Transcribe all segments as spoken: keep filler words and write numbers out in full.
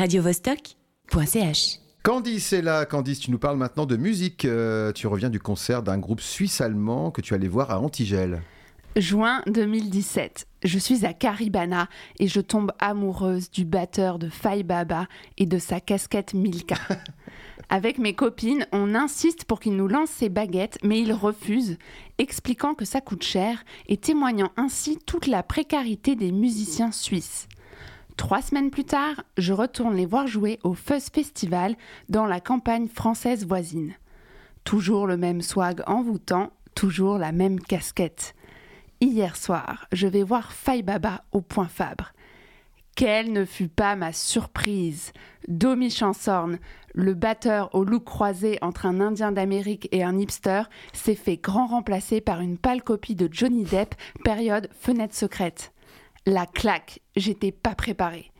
Radio Vostok.ch. Candice est là. Candice, tu nous parles maintenant de musique. Euh, tu reviens du concert d'un groupe suisse-allemand que tu allais voir à Antigel. Juin deux mille dix-sept, je suis à Caribana et je tombe amoureuse du batteur de Sai Baba et de sa casquette Milka. Avec mes copines, on insiste pour qu'il nous lance ses baguettes, mais il refuse, expliquant que ça coûte cher et témoignant ainsi toute la précarité des musiciens suisses. Trois semaines plus tard, je retourne les voir jouer au Fuzz Festival dans la campagne française voisine. Toujours le même swag envoûtant, toujours la même casquette. Hier soir, je vais voir Faibaba au Point Fabre. Quelle ne fut pas ma surprise! Domi Chansorne, le batteur au look croisé entre un Indien d'Amérique et un hipster, s'est fait grand remplacer par une pâle copie de Johnny Depp, période Fenêtre secrète. La claque, j'étais pas préparée.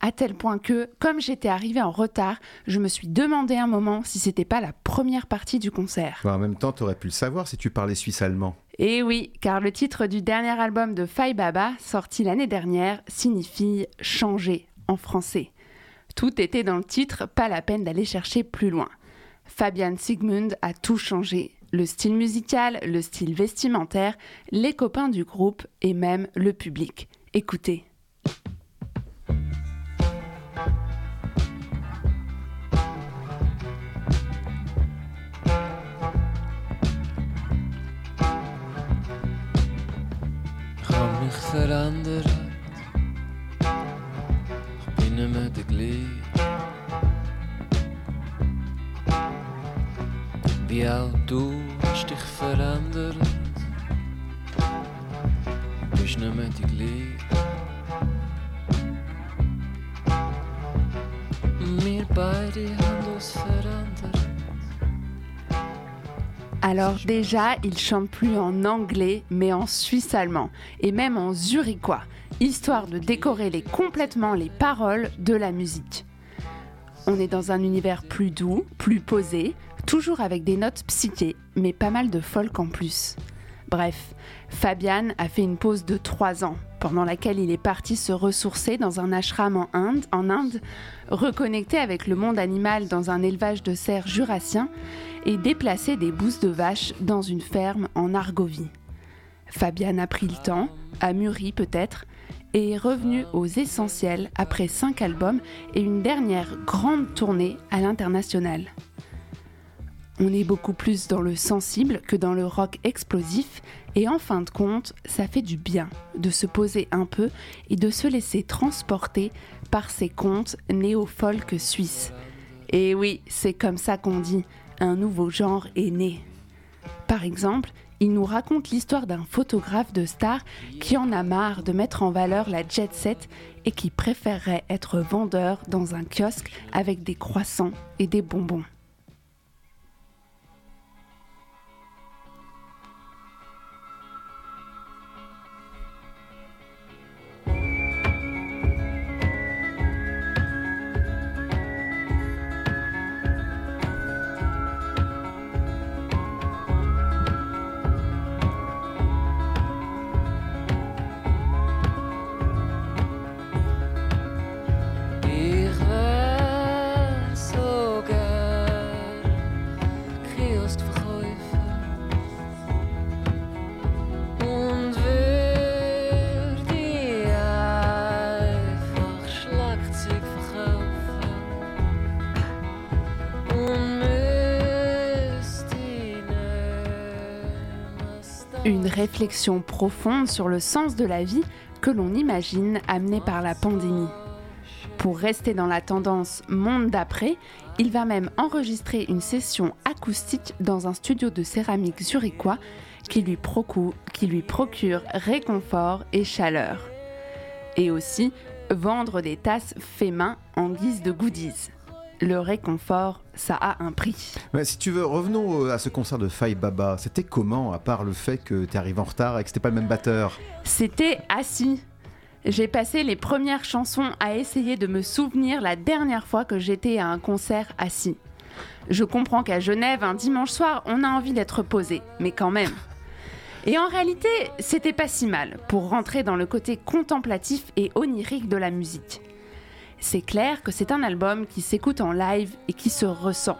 À tel point que, comme j'étais arrivée en retard, je me suis demandé un moment si c'était pas la première partie du concert. Bah, en même temps, t'aurais pu le savoir si tu parlais suisse-allemand. Et oui, car le titre du dernier album de Faibaba, sorti l'année dernière, signifie « changer » en français. Tout était dans le titre, pas la peine d'aller chercher plus loin. Fabian Sigmund a tout changé. Le style musical, le style vestimentaire, les copains du groupe et même le public. Écoutez. Hab mich verändert, ich bin nicht mehr der gleiche. Wie auch du hast dich verändert, du bist nicht mehr der gleiche. Wir beide haben uns verändert. Alors déjà, il chante plus en anglais, mais en suisse-allemand, et même en zurichois, histoire de décorréler complètement les paroles de la musique. On est dans un univers plus doux, plus posé, toujours avec des notes psychées, mais pas mal de folk en plus. Bref, Fabian a fait une pause de trois ans, pendant laquelle il est parti se ressourcer dans un ashram en Inde, en Inde, reconnecté avec le monde animal dans un élevage de cerfs jurassiens et déplacer des bousses de vaches dans une ferme en Argovie. Fabian a pris le temps, a mûri peut-être, et est revenu aux essentiels après cinq albums et une dernière grande tournée à l'international. On est beaucoup plus dans le sensible que dans le rock explosif et en fin de compte, ça fait du bien de se poser un peu et de se laisser transporter par ces contes néo-folk suisses. Et oui, c'est comme ça qu'on dit, un nouveau genre est né. Par exemple, il nous raconte l'histoire d'un photographe de star qui en a marre de mettre en valeur la jet set et qui préférerait être vendeur dans un kiosque avec des croissants et des bonbons. Une réflexion profonde sur le sens de la vie que l'on imagine amenée par la pandémie. Pour rester dans la tendance monde d'après, il va même enregistrer une session acoustique dans un studio de céramique zurichois qui lui procure, qui lui procure réconfort et chaleur. Et aussi vendre des tasses fait main en guise de goodies. Le réconfort, ça a un prix. Mais si tu veux, revenons à ce concert de Faibaba. C'était comment, à part le fait que t'es arrivé en retard et que c'était pas le même batteur? C'était assis. J'ai passé les premières chansons à essayer de me souvenir la dernière fois que j'étais à un concert assis. Je comprends qu'à Genève, un dimanche soir, on a envie d'être posé, mais quand même. Et en réalité, c'était pas si mal pour rentrer dans le côté contemplatif et onirique de la musique. C'est clair que c'est un album qui s'écoute en live et qui se ressent,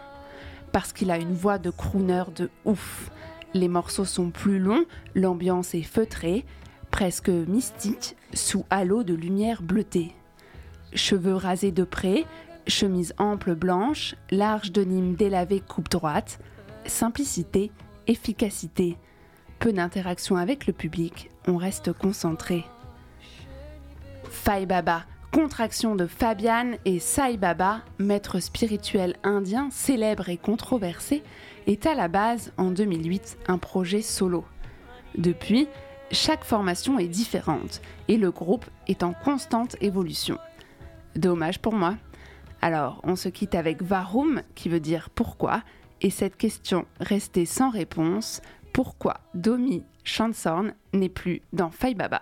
parce qu'il a une voix de crooner de ouf. Les morceaux sont plus longs, l'ambiance est feutrée, presque mystique, sous halo de lumière bleutée. Cheveux rasés de près, chemise ample blanche, large denim délavé coupe droite, simplicité, efficacité. Peu d'interaction avec le public, on reste concentré. Faibaba, contraction de Fabian et Sai Baba, maître spirituel indien célèbre et controversé, est à la base, en deux mille huit, un projet solo. Depuis, chaque formation est différente et le groupe est en constante évolution. Dommage pour moi. Alors, on se quitte avec Warum, qui veut dire pourquoi, et cette question restée sans réponse, pourquoi Domi Chansorne n'est plus dans Faibaba.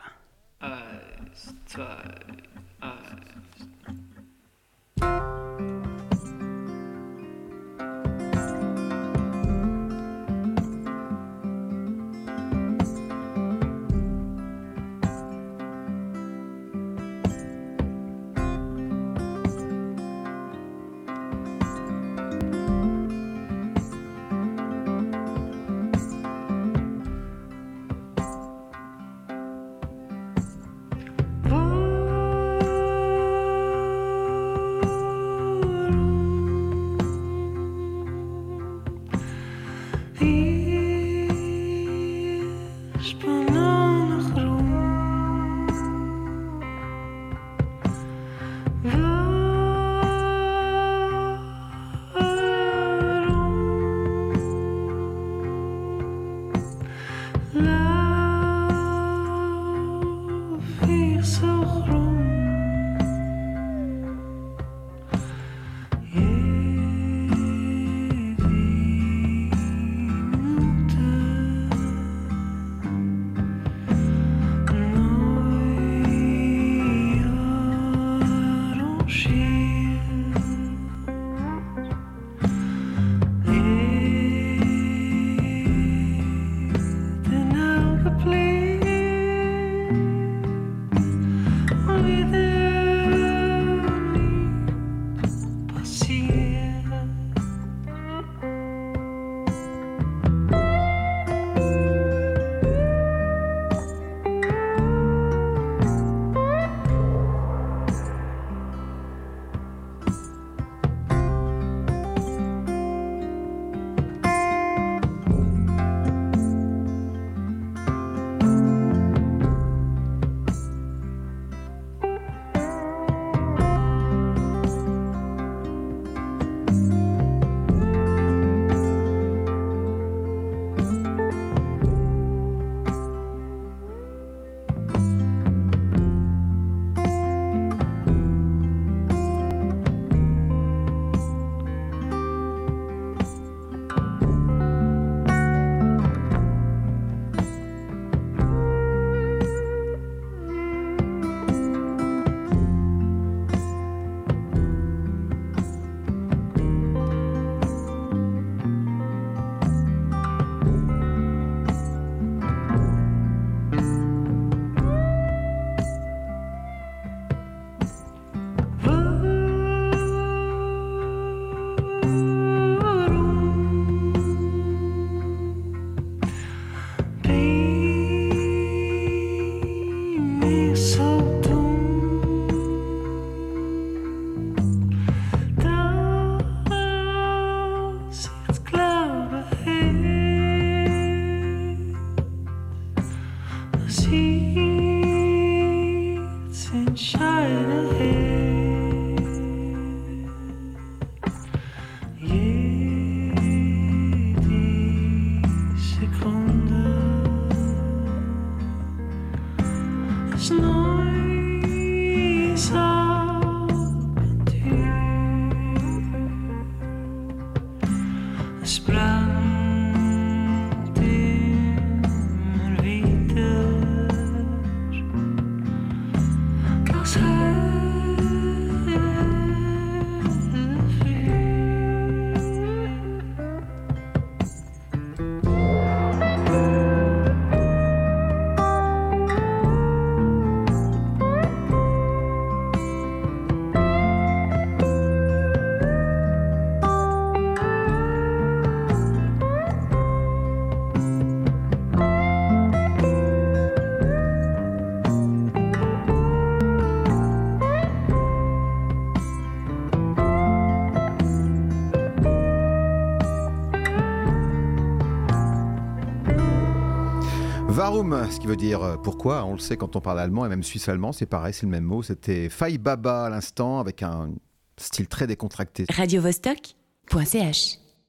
Warum, ce qui veut dire pourquoi, on le sait quand on parle allemand et même suisse-allemand, c'est pareil, c'est le même mot. C'était Faibaba à l'instant avec un style très décontracté. radio vostok point c h